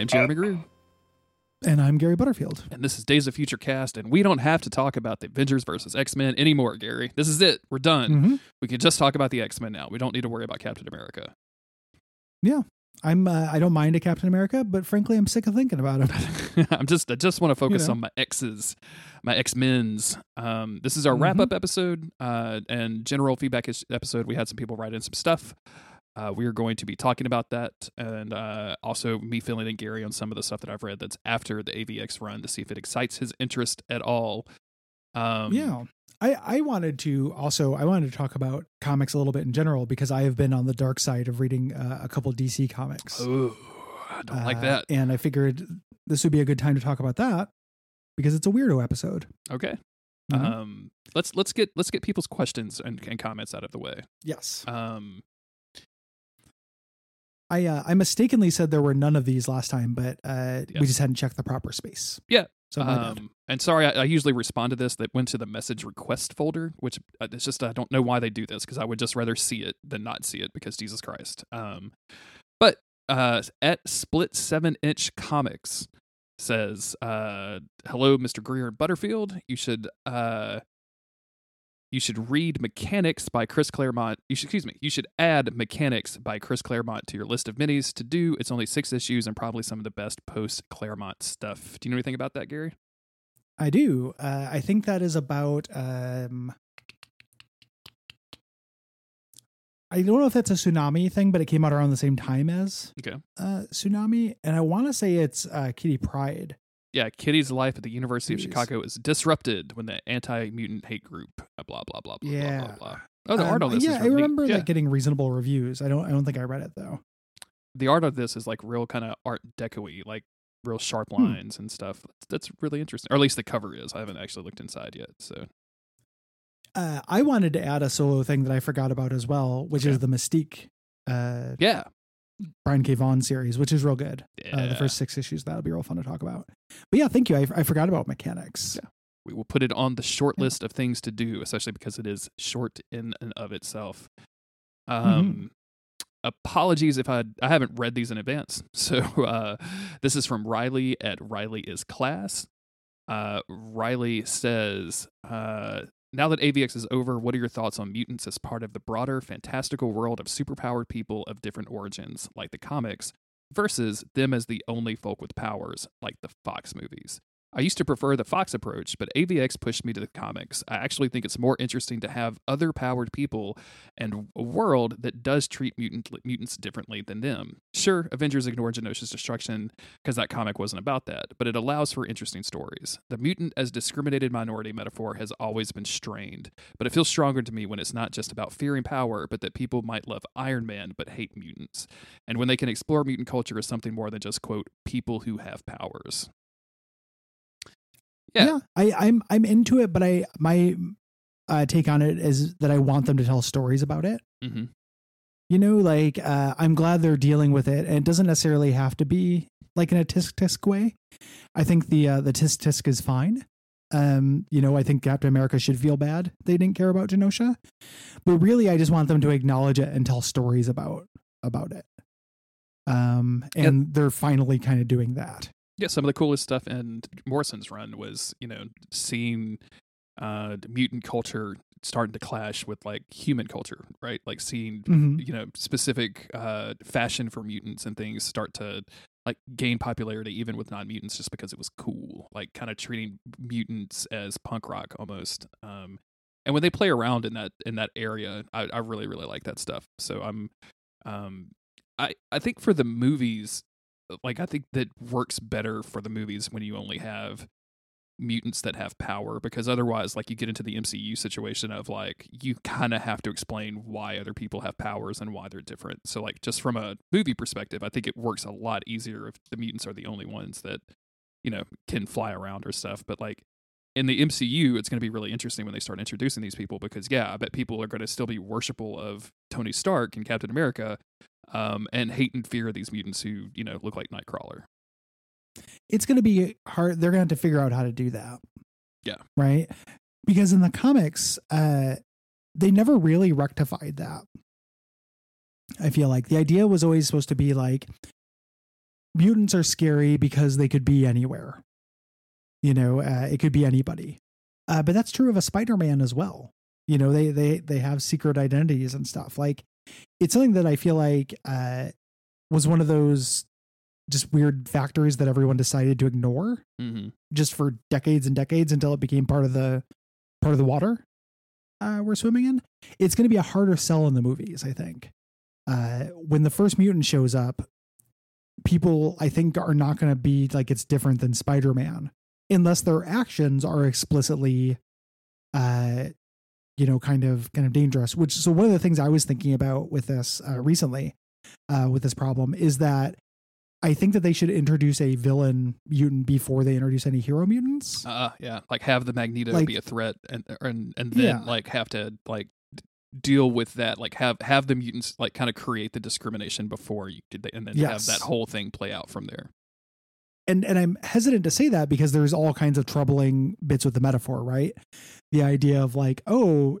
I'm Jeremy Greer. And I'm Gary Butterfield. And this is Days of Future Cast, and we don't have to talk about the Avengers versus X-Men anymore, Gary. This is it. We're done. Mm-hmm. We can just talk about the X-Men now. We don't need to worry about Captain America. Yeah. I'm I don't mind a Captain America, but frankly, I'm sick of thinking about him. I just want to focus on my exes, my X-Men's. This is our wrap-up episode and general feedback episode. We had some people write in some stuff. We are going to be talking about that, and also me filling in Gary on some of the stuff that I've read that's after the AVX run to see if it excites his interest at all. I wanted to talk about comics a little bit in general, because I have been on the dark side of reading a couple DC comics. Oh, I don't like that. And I figured this would be a good time to talk about that because it's a weirdo episode. Okay. Mm-hmm. Let's get people's questions and comments out of the way. Yes. I mistakenly said there were none of these last time, but we just hadn't checked the proper space. Yeah. So and sorry, I usually respond to this. That went to the message request folder, which it's just, I don't know why they do this, because I would just rather see it than not see it, because Jesus Christ. But at Split 7-inch Comics says, hello, Mr. Greer and Butterfield. You should read Mechanix by Chris Claremont. You should add Mechanix by Chris Claremont to your list of minis to do. It's only 6 issues and probably some of the best post-Claremont stuff. Do you know anything about that, Gary? I do. I think that is about... I don't know if that's a Tsunami thing, but it came out around the same time as Tsunami. And I want to say it's Kitty Pryde. Yeah, Kitty's life at the University of Chicago is disrupted when the anti-mutant hate group, blah, blah, blah, blah, blah, blah, blah. Oh, the art on this is really neat. I remember like getting reasonable reviews. I don't think I read it, though. The art of this is like real kind of art deco-y, like real sharp lines and stuff. That's really interesting. Or at least the cover is. I haven't actually looked inside yet, so... I wanted to add a solo thing that I forgot about as well, which is the Mystique. Brian K. Vaughan series, which is real good. Yeah. The first 6 issues, that'll be real fun to talk about. But yeah, thank you. I forgot about Mechanix. Yeah. We will put it on the short list of things to do, especially because it is short in and of itself. Apologies if I haven't read these in advance. So this is from Riley at Riley is Class. Riley says, now that AVX is over, what are your thoughts on mutants as part of the broader fantastical world of superpowered people of different origins, like the comics, versus them as the only folk with powers, like the Fox movies? I used to prefer the Fox approach, but AVX pushed me to the comics. I actually think it's more interesting to have other powered people and a world that does treat mutants differently than them. Sure, Avengers ignored Genosha's destruction because that comic wasn't about that, but it allows for interesting stories. The mutant as discriminated minority metaphor has always been strained, but it feels stronger to me when it's not just about fearing power, but that people might love Iron Man but hate mutants, and when they can explore mutant culture as something more than just, quote, people who have powers. Yeah. I'm into it, but my take on it is that I want them to tell stories about it. Mm-hmm. You know, like I'm glad they're dealing with it, and it doesn't necessarily have to be like in a tisk way. I think the tisk is fine. You know, I think Captain America should feel bad they didn't care about Genosha, but really, I just want them to acknowledge it and tell stories about it. And they're finally kind of doing that. Yeah, some of the coolest stuff in Morrison's run was, you know, seeing mutant culture starting to clash with like human culture, right? Like seeing, you know, specific fashion for mutants and things start to like gain popularity even with non-mutants just because it was cool. Like kind of treating mutants as punk rock almost. And when they play around in that area, I really, really like that stuff. So I'm, I think for the movies. Like, I think that works better for the movies when you only have mutants that have power, because otherwise, like, you get into the MCU situation of, like, you kind of have to explain why other people have powers and why they're different. So, like, just from a movie perspective, I think it works a lot easier if the mutants are the only ones that, you know, can fly around or stuff. But, like, in the MCU, it's going to be really interesting when they start introducing these people because, yeah, I bet people are going to still be worshipful of Tony Stark and Captain America, and hate and fear these mutants who, you know, look like Nightcrawler. It's going to be hard. They're going to have to figure out how to do that. Yeah. Right? Because in the comics, they never really rectified that. I feel like the idea was always supposed to be like, mutants are scary because they could be anywhere. You know, it could be anybody. But that's true of a Spider-Man as well. You know, they have secret identities and stuff. Like, it's something that I feel like was one of those just weird factors that everyone decided to ignore just for decades and decades until it became part of the water we're swimming in. It's going to be a harder sell in the movies, I think. When the first mutant shows up, people, I think, are not going to be like, it's different than Spider-Man unless their actions are explicitly, you know, kind of dangerous, which, so one of the things I was thinking about with this recently with this problem is that I think that they should introduce a villain mutant before they introduce any hero mutants. Yeah. Like have the Magneto be a threat and then like have to like deal with that, like have the mutants like kind of create the discrimination before you did and then have that whole thing play out from there. And I'm hesitant to say that because there's all kinds of troubling bits with the metaphor, right? The idea of like, we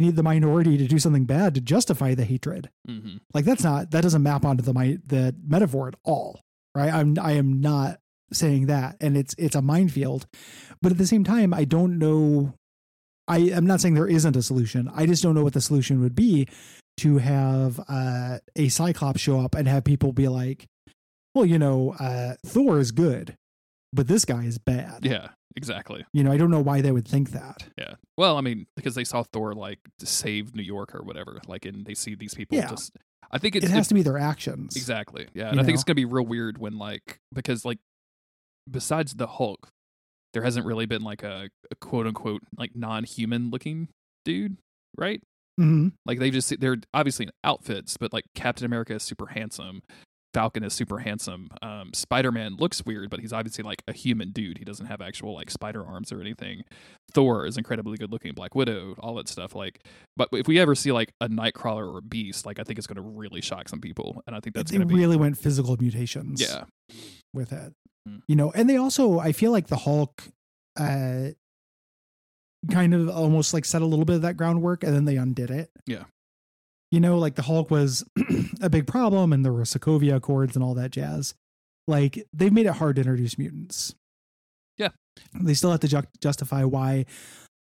need the minority to do something bad to justify the hatred. Mm-hmm. Like that doesn't map onto the metaphor at all, right? I am not saying that, and it's a minefield. But at the same time, I don't know. I am not saying there isn't a solution. I just don't know what the solution would be to have a Cyclops show up and have people be like, well, you know, Thor is good, but this guy is bad. Yeah, exactly. You know, I don't know why they would think that. Yeah. Well, I mean, because they saw Thor like save New York or whatever, like, and they see these people just. I think it has to be their actions. Exactly. Yeah, and I think it's gonna be real weird when like because like besides the Hulk, there hasn't really been like a quote unquote like non-human looking dude, right? Mm-hmm. Like they're obviously in outfits, but like Captain America is super handsome. Falcon is super handsome. Spider-Man looks weird, but he's obviously like a human dude. He doesn't have actual like spider arms or anything. Thor is incredibly good looking. Black Widow, all that stuff. Like, but if we ever see like a Nightcrawler or a Beast, like I think it's going to really shock some people. And I think that's going to be. They really went physical mutations. Yeah. With it, you know, and they also, I feel like the Hulk, kind of almost like set a little bit of that groundwork and then they undid it. Yeah. You know, like the Hulk was a big problem and there were Sokovia Accords and all that jazz. Like they've made it hard to introduce mutants. Yeah. They still have to justify why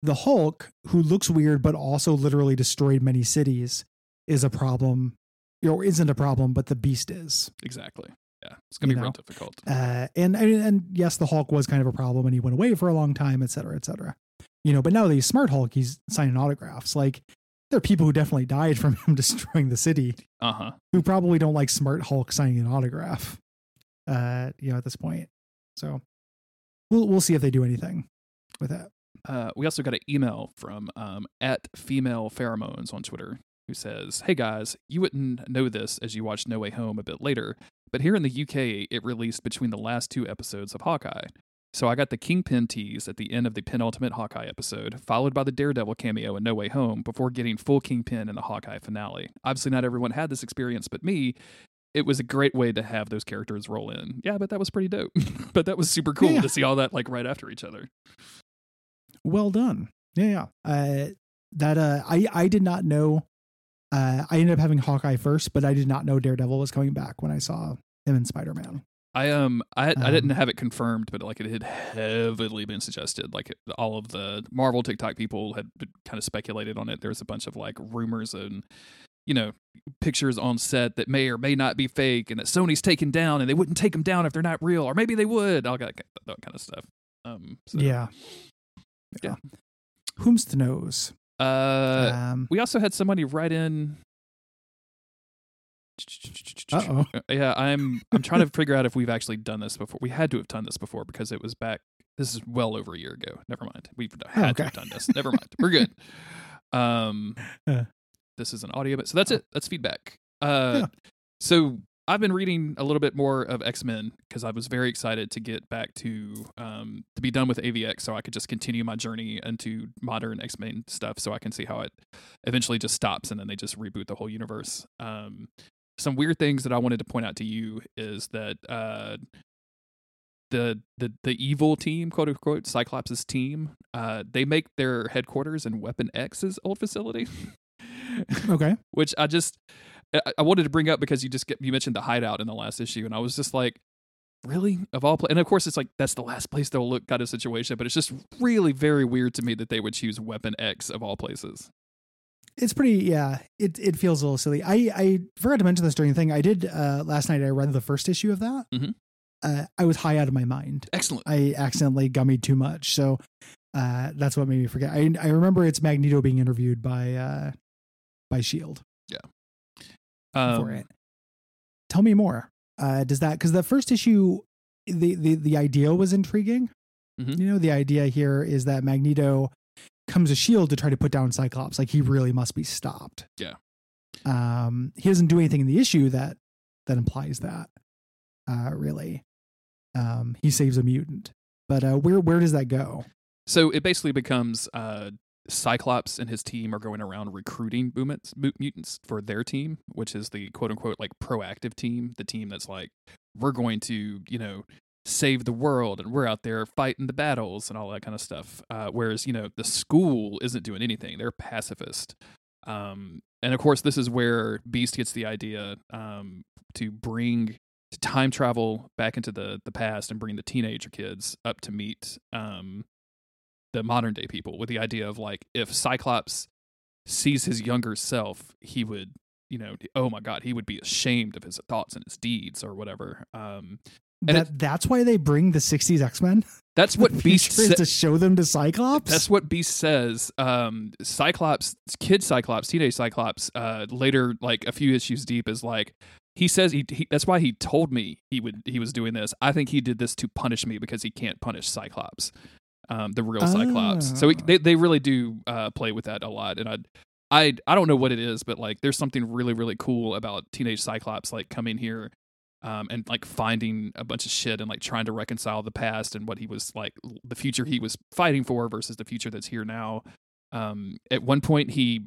the Hulk, who looks weird, but also literally destroyed many cities, is a problem or isn't a problem, but the Beast is. Exactly. Yeah. It's going to be real difficult. And yes, the Hulk was kind of a problem and he went away for a long time, et cetera, et cetera. You know, but now the Smart Hulk, he's signing autographs. Like, there are people who definitely died from him destroying the city who probably don't like Smart Hulk signing an autograph, you know, at this point. So we'll see if they do anything with that. We also got an email from @FemalePheromones on Twitter who says, "Hey guys, you wouldn't know this as you watched No Way Home a bit later, but here in the UK, it released between the last two episodes of Hawkeye. So I got the Kingpin tease at the end of the penultimate Hawkeye episode, followed by the Daredevil cameo in No Way Home, before getting full Kingpin in the Hawkeye finale. Obviously not everyone had this experience, but me, it was a great way to have those characters roll in." Yeah, but that was pretty dope. But that was super cool to see all that like right after each other. Well done. Yeah. I did not know. I ended up having Hawkeye first, but I did not know Daredevil was coming back when I saw him in Spider-Man. I didn't have it confirmed, but like it had heavily been suggested. Like all of the Marvel TikTok people had kind of speculated on it. There was a bunch of like rumors and, you know, pictures on set that may or may not be fake, and that Sony's taken down, and they wouldn't take them down if they're not real, or maybe they would. All that kind of stuff. Yeah. Whomst knows? We also had somebody write in. Uh-oh. Yeah, I'm trying to figure out if we've actually done this before. We had to have done this before because it was back. This is well over a year ago. Never mind. We've had to have done this. Never mind. We're good. This is an audio bit. So that's it. That's feedback. So I've been reading a little bit more of X-Men because I was very excited to get back to be done with AVX so I could just continue my journey into modern X-Men stuff so I can see how it eventually just stops and then they just reboot the whole universe. Some weird things that I wanted to point out to you is that the evil team, quote unquote, Cyclops' team, they make their headquarters in Weapon X's old facility. Okay. Which I wanted to bring up because you mentioned the hideout in the last issue, and I was just like, really? Of all places? And of course, it's like, that's the last place they'll look kind of situation, but it's just really very weird to me that they would choose Weapon X of all places. It's pretty, yeah, it feels a little silly. I forgot to mention this during the thing. I did, last night, I read the first issue of that. Mm-hmm. I was high out of my mind. Excellent. I accidentally gummied too much. So that's what made me forget. I remember it's Magneto being interviewed by S.H.I.E.L.D. Yeah. For it. Tell me more. Does that, because the first issue, the idea was intriguing. Mm-hmm. You know, the idea here is that Magneto comes to S.H.I.E.L.D. to try to put down Cyclops. Like, he really must be stopped. Yeah. He doesn't do anything in the issue that implies that. Really. He saves a mutant. But where does that go? So it basically becomes Cyclops and his team are going around recruiting mutants for their team, which is the quote-unquote like proactive team, the team that's like, we're going to, you know, save the world and we're out there fighting the battles and all that kind of stuff. Whereas, you know, the school isn't doing anything. They're pacifist. And of course, this is where Beast gets the idea to bring time travel back into the past and bring the teenager kids up to meet the modern day people, with the idea of like, if Cyclops sees his younger self, he would, you know, oh my God, he would be ashamed of his thoughts and his deeds or whatever. That's why they bring the 60s X-Men. That's what Beast says, to show them to Cyclops. That's what Beast says. Teenage Cyclops, later, like a few issues deep, is like, he says he that's why he told me he was doing this. I think he did this to punish me because he can't punish Cyclops, the real Cyclops. So they really do play with that a lot. And I don't know what it is, but like there's something really, really cool about Teenage Cyclops like coming here and like finding a bunch of shit and like trying to reconcile the past and what he was like, the future he was fighting for versus the future that's here now. At one point he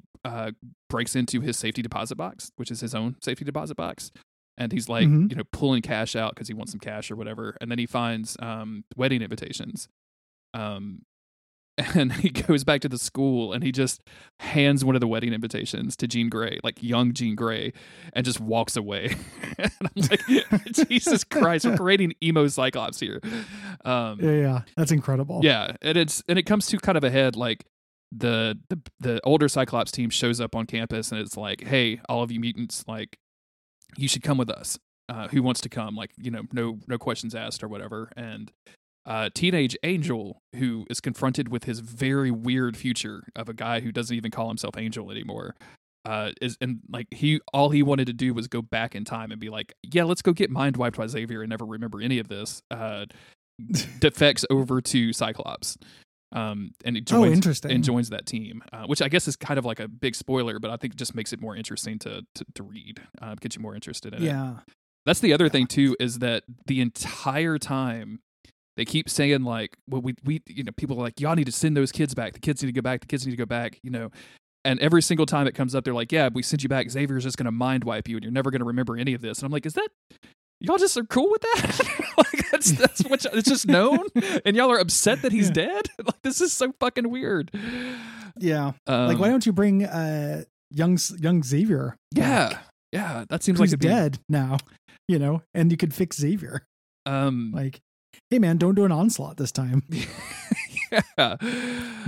breaks into his safety deposit box, which is his own safety deposit box, and he's like, mm-hmm. you know, pulling cash out because he wants some cash or whatever, and then he finds wedding invitations, and he goes back to the school and he just hands one of the wedding invitations to Jean Grey, like young Jean Grey, and just walks away. And I'm like, Jesus Christ, we're creating emo Cyclops here. Yeah, that's incredible. Yeah, and it comes to kind of a head like. The older Cyclops team shows up on campus and it's like, hey, all of you mutants, like, you should come with us. Who wants to come? Like, you know, no questions asked or whatever. And Teenage Angel, who is confronted with his very weird future of a guy who doesn't even call himself Angel anymore, he wanted to do was go back in time and be like, yeah, let's go get mind wiped by Xavier and never remember any of this. Defects over to Cyclops. And he joins that team, which I guess is kind of like a big spoiler, but I think it just makes it more interesting to read, get you more interested in it. Yeah, that's the other thing too, is that the entire time they keep saying like, well, we you know, people are like, y'all need to send those kids back. The kids need to go back, you know. And every single time it comes up, they're like, yeah, we send you back. Xavier's just going to mind wipe you, and you're never going to remember any of this. And I'm like, is that? Y'all just are cool with that? Like that's what it's just known, and y'all are upset that he's dead. Like, this is so fucking weird. Yeah, like why don't you bring young Xavier? Yeah, back? Yeah, that seems like he's dead now. You know, and you could fix Xavier. Like, hey man, don't do an onslaught this time.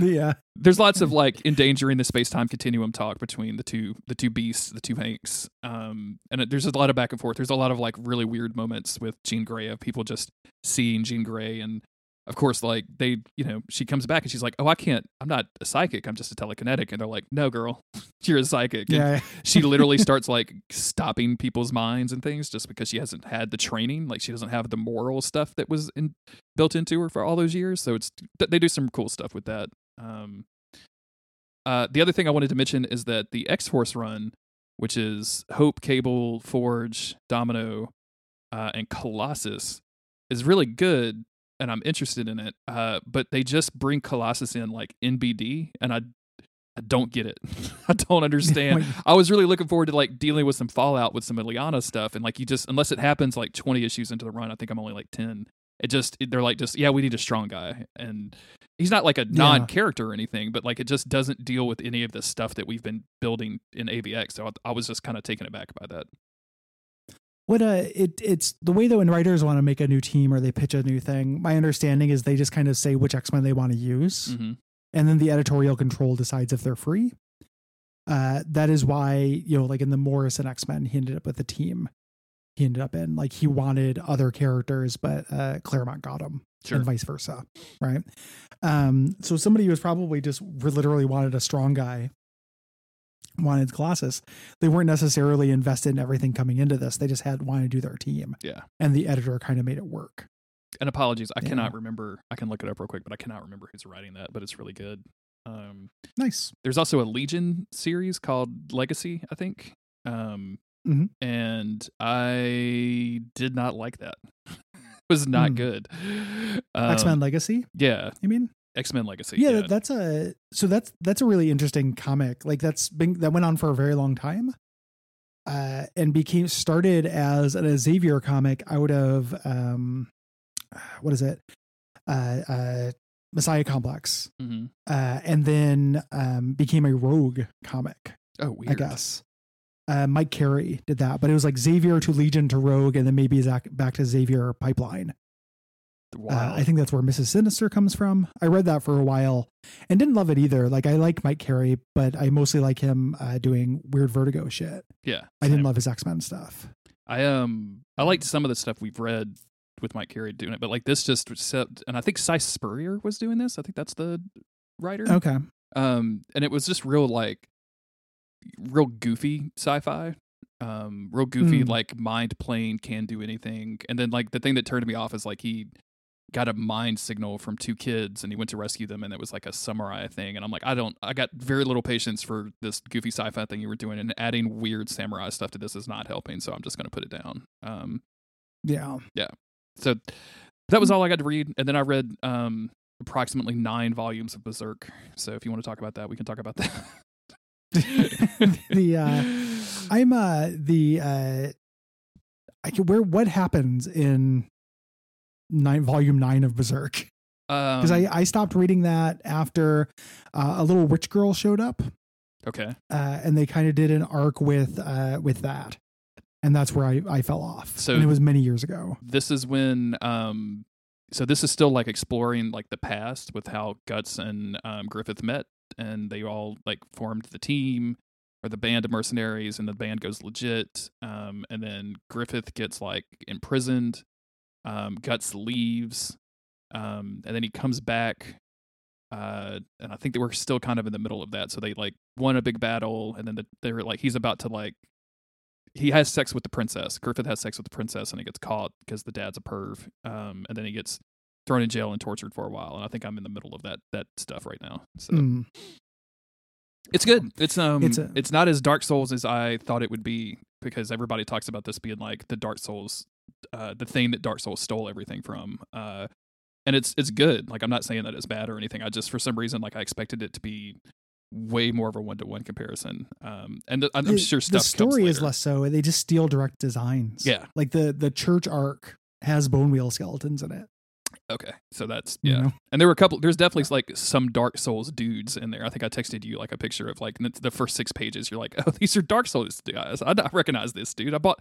Yeah. There's lots of like endangering the space-time continuum talk between the two Beasts, the two Hanks. And there's a lot of back and forth. There's a lot of like really weird moments with Jean Grey, of people just seeing Jean Grey. And of course, like they, you know, she comes back and she's like, oh, I'm not a psychic. I'm just a telekinetic. And they're like, no girl, you're a psychic. Yeah. She literally starts like stopping people's minds and things just because she hasn't had the training. Like, she doesn't have the moral stuff that was built into her for all those years. So they do some cool stuff with that. The other thing I wanted to mention is that the X-Force run, which is Hope, Cable, Forge, Domino, and Colossus, is really good. And I'm interested in it, but they just bring Colossus in like NBD, and I don't get it. I don't understand. I was really looking forward to like dealing with some fallout with some Ileana stuff, and like you just, unless it happens like 20 issues into the run, I think I'm only like 10. They're like, just, yeah, we need a strong guy, and he's not like a non-character or anything, but like it just doesn't deal with any of the stuff that we've been building in AVX. So I was just kind of taken aback by that. It's the way that when writers want to make a new team or they pitch a new thing, my understanding is they just kind of say which X-Men they want to use. Mm-hmm. And then the editorial control decides if they're free. That is why, you know, like in the Morrison X-Men, he ended up with a team he ended up in. Like, he wanted other characters, but Claremont got him. Sure. And vice versa. Right. So somebody who was probably just literally wanted a strong guy, wanted Colossus. They weren't necessarily invested in everything coming into this. They just had wanted to do their team. Yeah. And the editor kind of made it work. And apologies, I cannot remember. I can look it up real quick, but I cannot remember who's writing that, but it's really good. Nice. There's also a Legion series called Legacy, I think. Mm-hmm. And I did not like that. Was not good. X-Men Legacy? Yeah. You mean? X-Men Legacy. Yeah, yeah. That's a really interesting comic. Like, that went on for a very long time. And started as an Xavier comic out of what is it? Messiah Complex. Mm-hmm. And then became a Rogue comic. Oh, weird. I guess. Mike Carey did that, but it was like Xavier to Legion to Rogue, and then maybe back to Xavier Pipeline. Wow. I think that's where Mrs. Sinister comes from. I read that for a while and didn't love it either. Like, I like Mike Carey, but I mostly like him doing weird Vertigo shit. Yeah, same. I didn't love his X-Men stuff. I liked some of the stuff we've read with Mike Carey doing it, but like this just and I think Cy Spurrier was doing this. I think that's the writer. Okay. And it was just real goofy sci-fi, real goofy, like mind plane, can do anything. And then like the thing that turned me off is like he got a mind signal from two kids and he went to rescue them, and it was like a samurai thing, and I'm like, I got very little patience for this goofy sci-fi thing you were doing, and adding weird samurai stuff to this is not helping, so I'm just going to put it down. Yeah So that was all I got to read, and then I read approximately 9 volumes of Berserk, so if you want to talk about that, we can talk about that. What happens in volume 9 of Berserk? Because I stopped reading that after a little witch girl showed up. Okay. And they kind of did an arc with that, and that's where I fell off. So, and it was many years ago. This is when so this is still like exploring like the past with how Guts and Griffith met. And they all like formed the team or the band of mercenaries, and the band goes legit. And then Griffith gets like imprisoned. Guts leaves. And then he comes back. And I think they were still kind of in the middle of that. So they like won a big battle, and then they were like, he's about to like, he has sex with the princess. Griffith has sex with the princess, and he gets caught because the dad's a perv. And then he gets thrown in jail and tortured for a while, and I think I'm in the middle of that stuff right now. So It's good. It's not as Dark Souls as I thought it would be, because everybody talks about this being like the Dark Souls, the thing that Dark Souls stole everything from. And it's good. Like, I'm not saying that it's bad or anything. I just, for some reason, like I expected it to be way more of a one-to-one comparison. And I'm sure stuff. The story is less so. They just steal direct designs. Yeah, like the church arc has bone wheel skeletons in it. Okay, so that's and there were a couple. There's definitely like some Dark Souls dudes in there. I think I texted you like a picture of like the first 6 pages. You're like, oh, these are Dark Souls guys. I recognize this dude. I bought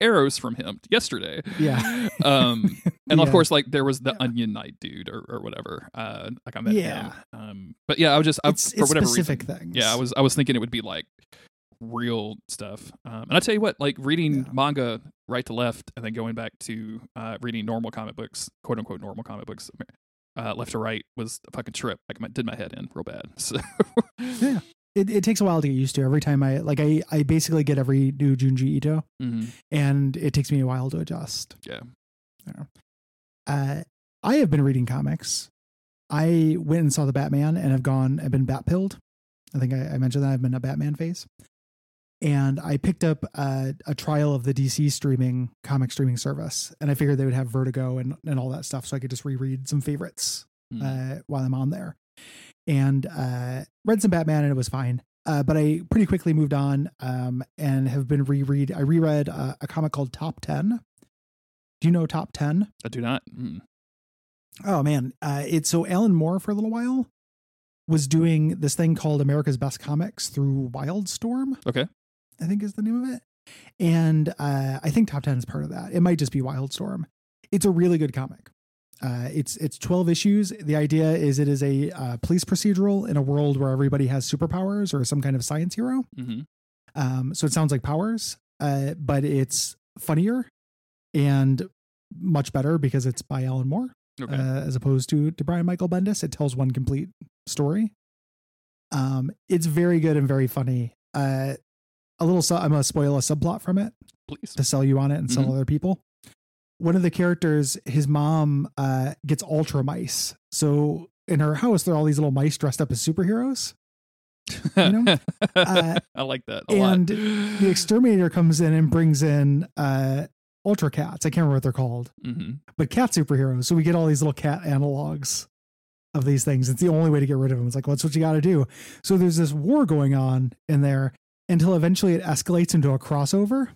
arrows from him yesterday. Yeah. And of course, like there was the Onion Knight dude or whatever. Like I met him. But yeah, I was just for whatever specific reason, things. Yeah, I was thinking it would be like real stuff. And I tell you what, like reading manga right to left, and then going back to reading normal comic books, quote unquote normal comic books, left to right was a fucking trip. Like, did my head in real bad. So yeah, it takes a while to get used to. Every time I basically get every new Junji Ito, and it takes me a while to adjust. Yeah. I have been reading comics. I went and saw the Batman, and I've been bat-pilled. I think I mentioned that I've been a Batman phase. And I picked up a trial of the DC comic streaming service, and I figured they would have Vertigo and all that stuff, so I could just reread some favorites while I'm on there. And read some Batman, and it was fine. But I pretty quickly moved on and have been reread. I reread a comic called Top Ten. Do you know Top Ten? I do not. Mm. Oh man, it's so Alan Moore for a little while was doing this thing called America's Best Comics through Wildstorm. Okay. I think is the name of it. And I think Top Ten is part of that. It might just be Wildstorm. It's a really good comic. It's 12 issues. The idea is it is a police procedural in a world where everybody has superpowers or some kind of science hero. Mm-hmm. So it sounds like Powers, but it's funnier and much better because it's by Alan Moore, okay, as opposed to Brian Michael Bendis. It tells one complete story. It's very good and very funny. I'm going to spoil a subplot from it, please, to sell you on it and sell other people. One of the characters, his mom gets ultra mice. So in her house, there are all these little mice dressed up as superheroes. You know? I like that a lot. The exterminator comes in and brings in ultra cats. I can't remember what they're called, but cat superheroes. So we get all these little cat analogs of these things. It's the only way to get rid of them. It's like, well, that's what you got to do. So there's this war going on in there until eventually it escalates into a crossover.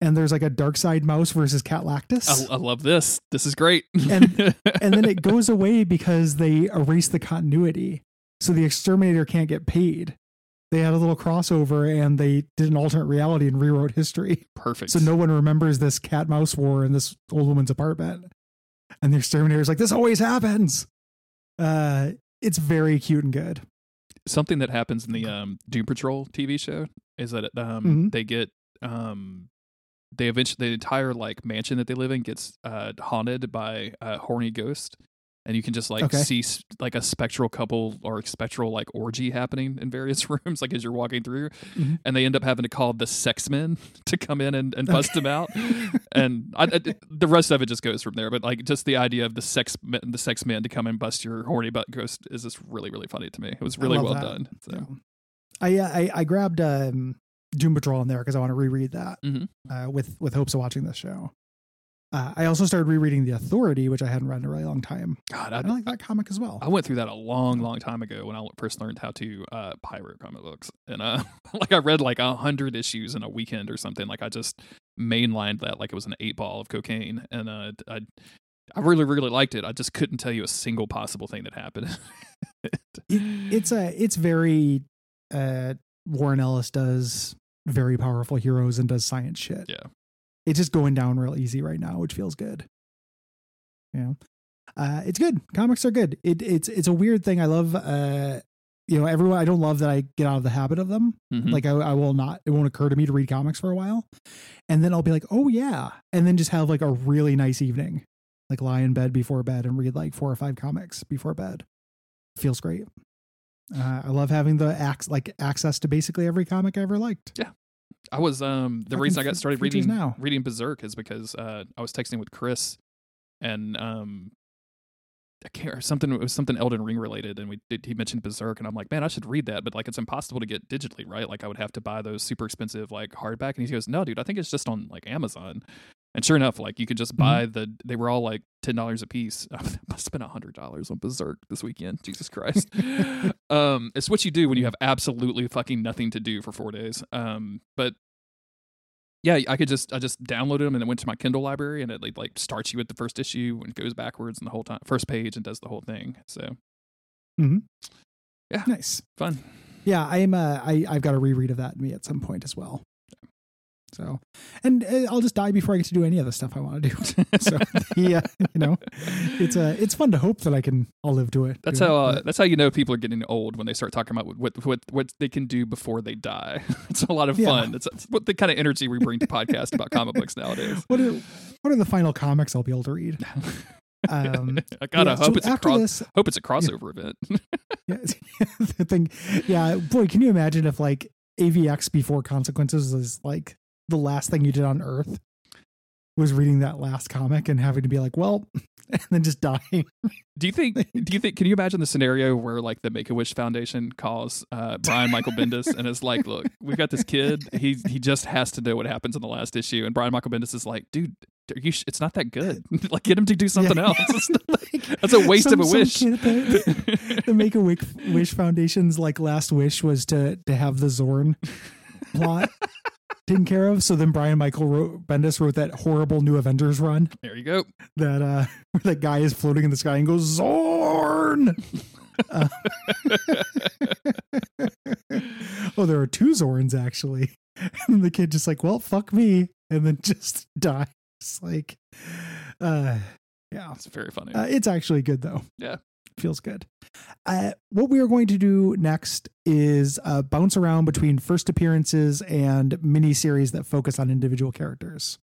And there's like a dark side mouse versus Cat Lactus. I love this. This is great. And then it goes away because they erase the continuity. So the exterminator can't get paid. They had a little crossover and they did an alternate reality and rewrote history. Perfect. So no one remembers this cat mouse war in this old woman's apartment. And the exterminator is like, this always happens. It's very cute and good. Something that happens in the Doom Patrol TV show is that they get... They eventually, the entire like mansion that they live in gets haunted by a horny ghost, and you can just like see like a spectral couple or spectral like orgy happening in various rooms, like as you're walking through, and they end up having to call the sex men to come in and bust them out. And the rest of it just goes from there. But like just the idea of the sex men to come and bust your horny butt ghost is just really, really funny to me. It was really well done. So. Yeah. I grabbed Doom Patrol in there because I want to reread that with hopes of watching this show. I also started rereading The Authority, which I hadn't read in a really long time. God, I like that comic as well. I went through that a long time ago when I first learned how to pirate comic books, and I read like 100 issues in a weekend or something. Like I just mainlined that like it was an 8-ball of cocaine, and I really, really liked it. I just couldn't tell you a single possible thing that happened. It's very Warren Ellis does very powerful heroes and does science shit. Yeah. It's just going down real easy right now, which feels good. Yeah. It's good. Comics are good. It's a weird thing. I love, everyone, I don't love that I get out of the habit of them. Like I will not, it won't occur to me to read comics for a while. And then I'll be like, oh yeah. And then just have like a really nice evening, like lie in bed before bed and read like 4 or 5 comics before bed. Feels great. I love having the access to basically every comic I ever liked. Yeah. I was, the reason I got started reading Berserk is because, I was texting with Chris and, it was something Elden Ring related. And he mentioned Berserk and I'm like, man, I should read that. But like, it's impossible to get digitally, right? Like I would have to buy those super expensive, like hardback. And he goes, no, dude, I think it's just on like Amazon. And sure enough, like you could just buy they were all like $10 a piece. I must spend $100 on Berserk this weekend. Jesus Christ. It's what you do when you have absolutely fucking nothing to do for 4 days. But yeah, I just downloaded them and it went to my Kindle library and it like starts you at the first issue and goes backwards and the whole time, first page and does the whole thing. So yeah, nice, fun. Yeah. I've got a reread of that in me at some point as well. So, and I'll just die before I get to do any of the stuff I want to do. So, yeah, it's fun to hope that I'll live to it. That's how you know people are getting old when they start talking about what they can do before they die. It's a lot of fun. It's what the kind of energy we bring to podcasts about comic books nowadays. What are the final comics I'll be able to read? I gotta hope it's a crossover event. Boy, can you imagine if like AVX Before Consequences is like the last thing you did on Earth was reading that last comic and having to be like, well, and then just dying. Do you think, can you imagine the scenario where like the Make-A-Wish Foundation calls Brian Michael Bendis and is like, look, we've got this kid. He just has to know what happens in the last issue. And Brian Michael Bendis is like, dude, it's not that good. Like get him to do something else. That's a waste of a wish. The Make-A-Wish Foundation's like last wish was to have the Zorn plot taken care of. So then Brian Michael Bendis wrote that horrible New Avengers run. There you go. That that guy is floating in the sky and goes Zorn. Oh, there are 2 Zorns actually. And the kid just like, well, fuck me. And then just dies. Like, yeah, it's very funny. It's actually good though. Yeah. Feels good. What we are going to do next is bounce around between first appearances and miniseries that focus on individual characters.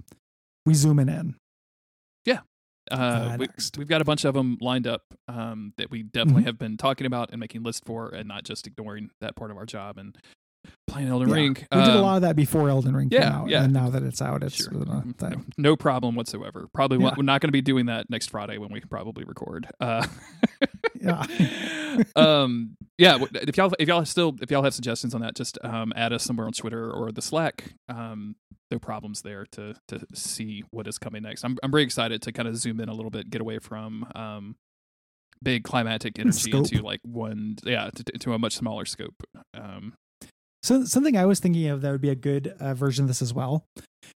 We zoom in. Yeah. We've got a bunch of them lined up that we definitely have been talking about and making lists for, and not just ignoring that part of our job and playing Elden Ring. We did a lot of that before Elden Ring came out, and now that it's out, it's no problem whatsoever. Probably we're not going to be doing that next Friday when we can probably record. If y'all have suggestions on that, just add us somewhere on Twitter or the Slack. No problems there to see what is coming next. I'm very excited to kind of zoom in a little bit, get away from big climatic energy into like one, to a much smaller scope. So something I was thinking of that would be a good version of this as well,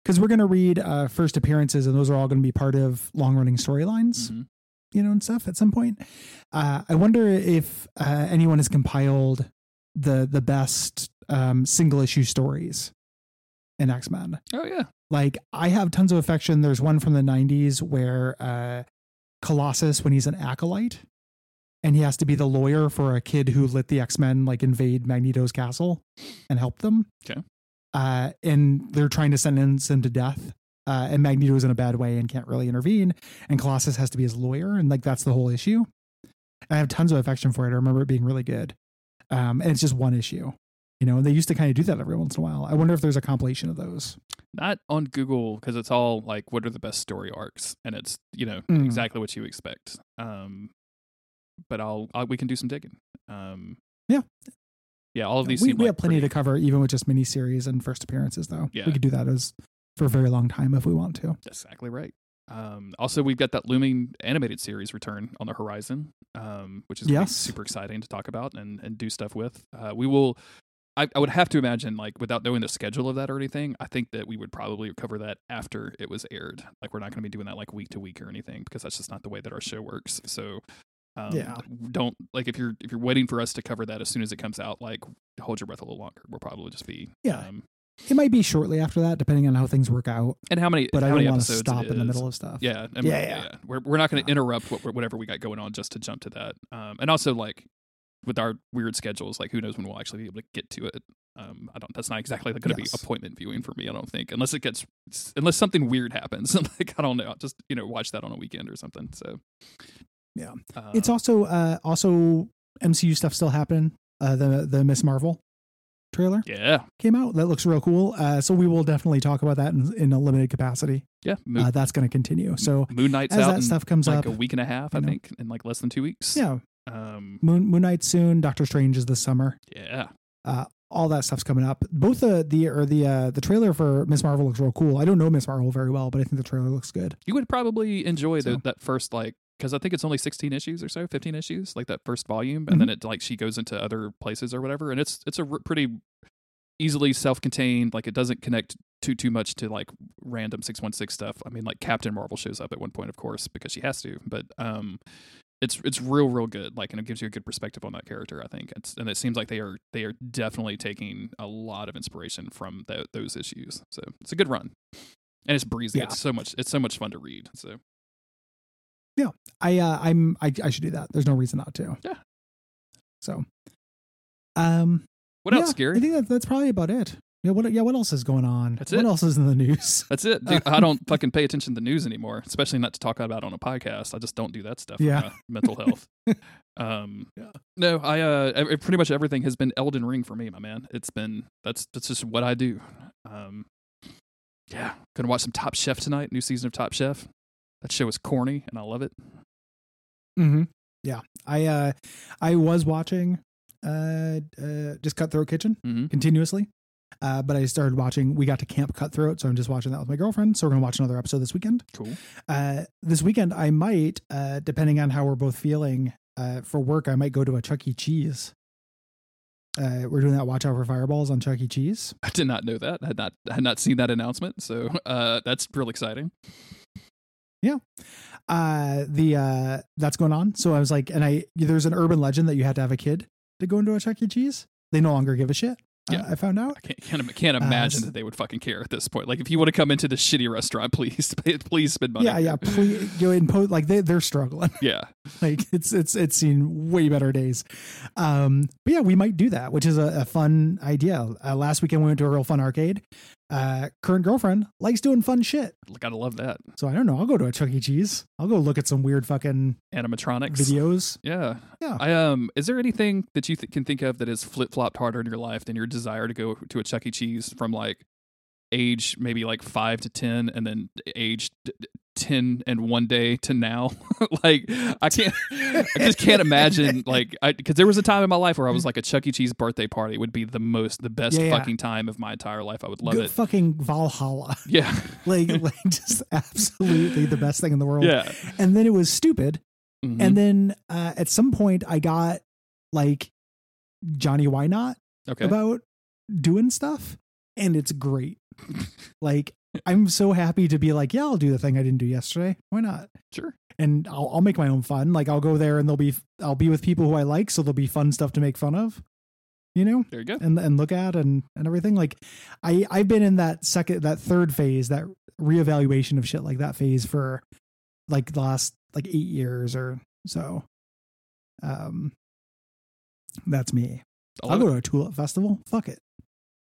because we're going to read first appearances, and those are all going to be part of long running storylines, you know, and stuff at some point. I wonder if anyone has compiled the best single issue stories in X-Men. Oh yeah. Like, I have tons of affection. There's one from the 90s where Colossus, when he's an acolyte, and he has to be the lawyer for a kid who let the X-Men like invade Magneto's castle and help them. Okay. And they're trying to sentence him to death. And Magneto is in a bad way and can't really intervene. And Colossus has to be his lawyer. And like, that's the whole issue. I have tons of affection for it. I remember it being really good. And it's just one issue, you know, and they used to kind of do that every once in a while. I wonder if there's a compilation of those. Not on Google, because it's all like, what are the best story arcs? And it's, you know, exactly what you expect. But we can do some digging. All of these we have plenty to cover, even with just miniseries and first appearances, though. Yeah. We could do that for a very long time if we want to. That's exactly right. Also, we've got that looming animated series return on the horizon, which is super exciting to talk about and do stuff with. I would have to imagine, like, without knowing the schedule of that or anything, I think that we would probably cover that after it was aired. Like, we're not going to be doing that like week to week or anything, because that's just not the way that our show works. So. Don't, like, if you're waiting for us to cover that as soon as it comes out, like, hold your breath a little longer. We'll probably just be it might be shortly after that, depending on how things work out and how many episodes. Stop in the middle of stuff. We're not going to interrupt whatever we got going on just to jump to that. And also, like, with our weird schedules, like, who knows when we'll actually be able to get to it. That's not exactly going to be appointment viewing for me, I don't think, unless something weird happens. Like, I don't know, just, you know, watch that on a weekend or something. So. Yeah. It's also MCU stuff still happening. The Miss Marvel trailer came out. That looks real cool. So we will definitely talk about that in a limited capacity. Yeah. That's going to continue. So Moon Knight's out, that stuff comes like up, a week and a half, I think, in like less than 2 weeks. Yeah. Moon Knight soon. Doctor Strange is this summer. Yeah. All that stuff's coming up. Both the trailer for Miss Marvel looks real cool. I don't know Miss Marvel very well, but I think the trailer looks good. You would probably enjoy that first, like, because I think it's only 16 issues or so, 15 issues, like that first volume. And then it, like, she goes into other places or whatever. And it's a pretty easily self-contained, like, it doesn't connect too much to like random 616 stuff. I mean, like, Captain Marvel shows up at one point, of course, because she has to, but it's real good. Like, and it gives you a good perspective on that character, I think. And it seems like they are definitely taking a lot of inspiration from those issues. So it's a good run, and it's breezy. Yeah. It's so much fun to read. So. Yeah, I should do that. There's no reason not to. Yeah. So, what else, Gary? I think that's probably about it. Yeah. What else is going on? That's it. What else is in the news? That's it. Dude, I don't fucking pay attention to the news anymore, especially not to talk about on a podcast. I just don't do that stuff. Yeah. For my mental health. No, I pretty much everything has been Elden Ring for me, my man. It's been that's just what I do. Yeah, gonna watch some Top Chef tonight. New season of Top Chef. That show is corny, and I love it. Mm-hmm. Yeah. I was watching just Cutthroat Kitchen continuously, but I started watching, we got to Camp Cutthroat, so I'm just watching that with my girlfriend, so we're going to watch another episode this weekend. Cool. This weekend, I might, depending on how we're both feeling for work, I might go to a Chuck E. Cheese. We're doing that Watch Out for Fireballs on Chuck E. Cheese. I did not know that. I had not seen that announcement, so that's real exciting. Yeah. That's going on. So I was like, there's an urban legend that you had to have a kid to go into a Chuck E. Cheese. They no longer give a shit. Yeah. I found out. I can't imagine that they would fucking care at this point. Like, if you want to come into this shitty restaurant, please spend money. Yeah, please go impose. Like they're struggling. Yeah, like it's seen way better days. But yeah, we might do that, which is a fun idea. Last weekend we went to a real fun arcade. Current girlfriend likes doing fun shit. Gotta love that. So I don't know. I'll go to a Chuck E. Cheese. I'll go look at some weird fucking animatronics videos. Yeah. Is there anything that you can think of that has flip-flopped harder in your life than your desire to go to a Chuck E. Cheese from like age maybe like 5 to 10, and then age 10 and one day to now? Like I just can't imagine. Like because there was a time in my life where I was like, a Chuck E. Cheese birthday party would be the best fucking time of my entire life. I would love it. Fucking Valhalla. Yeah. like just absolutely the best thing in the world. Yeah. And then it was stupid. Mm-hmm. And then at some point I got like Johnny Why Not about doing stuff, and it's great. Like I'm so happy to be like, yeah, I'll do the thing I didn't do yesterday. Why not? Sure. And I'll make my own fun. Like I'll go there and I'll be with people who I like, so there'll be fun stuff to make fun of, you know? There you go. And look at and everything. Like I've been in that third phase, that reevaluation of shit like that phase for like the last like 8 years or so. That's me. I'll go to a tulip festival. Fuck it.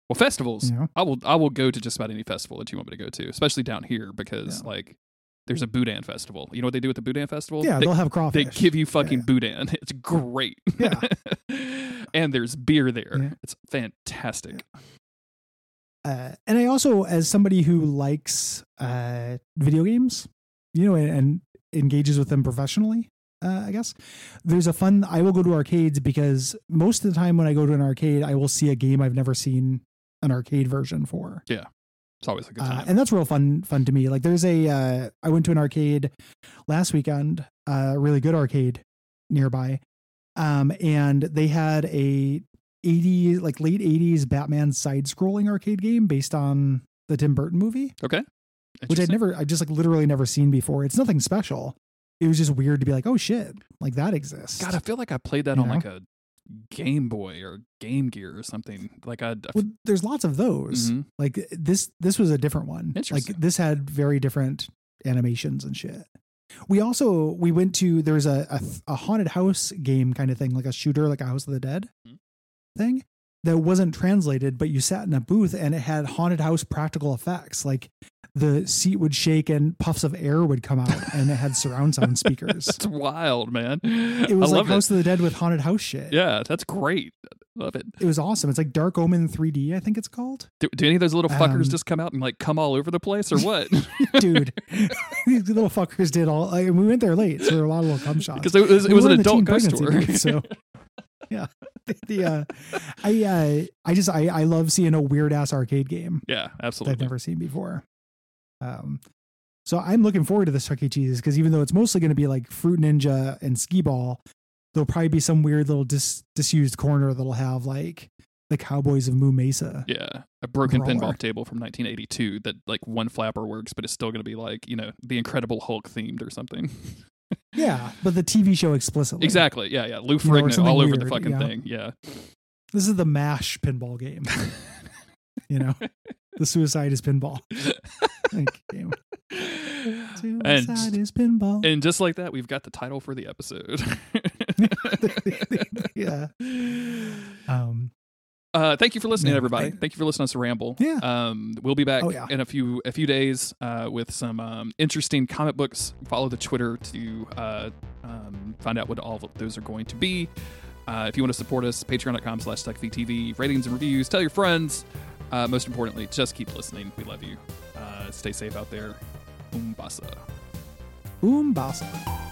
Well, festivals, yeah. I will go to just about any festival that you want me to go to, especially down here, because like there's a Boudin festival. You know what they do at the Boudin festival? Yeah, they'll have crawfish. They give you fucking Boudin. It's great. Yeah. And there's beer there. Yeah. It's fantastic. Yeah. And I also, as somebody who likes video games, you know, and engages with them professionally, I guess there's I will go to arcades, because most of the time when I go to an arcade, I will see a game I've never seen an arcade version for. Yeah. It's always a good time. And that's real fun to me. Like there's I went to an arcade last weekend, a really good arcade nearby. And they had a late 80s Batman side scrolling arcade game based on the Tim Burton movie. Okay. Which I just literally never seen before. It's nothing special. It was just weird to be like, oh shit, like that exists. God, I feel like I played that on like a Game Boy or Game Gear or something. Like there's lots of those. Mm-hmm. Like this was a different one. Like this had very different animations and shit. We went to, there's a haunted house game kind of thing, like a shooter, like a House of the Dead thing that wasn't translated, but you sat in a booth and it had haunted house practical effects. Like the seat would shake and puffs of air would come out, and it had surround sound speakers. That's wild, man. It was like House of the Dead with haunted house shit. Yeah, that's great. Love it. It was awesome. It's like Dark Omen 3D, I think it's called. Do any of those little fuckers just come out and like come all over the place or what? Dude, these little fuckers did all. We went there late, so there were a lot of little cum shots. Because it was an adult ghost tour. So. Yeah. I love seeing a weird ass arcade game. Yeah, absolutely. That I've never seen before. So I'm looking forward to this Chuck E. Cheese, because even though it's mostly going to be like Fruit Ninja and Skee-Ball, there'll probably be some weird little disused corner that'll have like the Cowboys of Moo Mesa. Yeah, a broken pinball table from 1982 that like one flapper works, but it's still going to be like, you know, the Incredible Hulk themed or something. Yeah, but the TV show explicitly. Exactly. Yeah. Lou Ferrigno all over the fucking thing. Yeah. This is the MASH pinball game. You know, the suicide is pinball. Game. Suicide is pinball. And just like that, we've got the title for the episode. Yeah. Thank you for listening, everybody. Thank you for listening to us ramble. Yeah. We'll be back in a few days with some interesting comic books. Follow the Twitter to find out what all of those are going to be. If you want to support us, patreon.com/StuckVTV. Ratings and reviews. Tell your friends. Most importantly, just keep listening. We love you. Stay safe out there. Umbasa.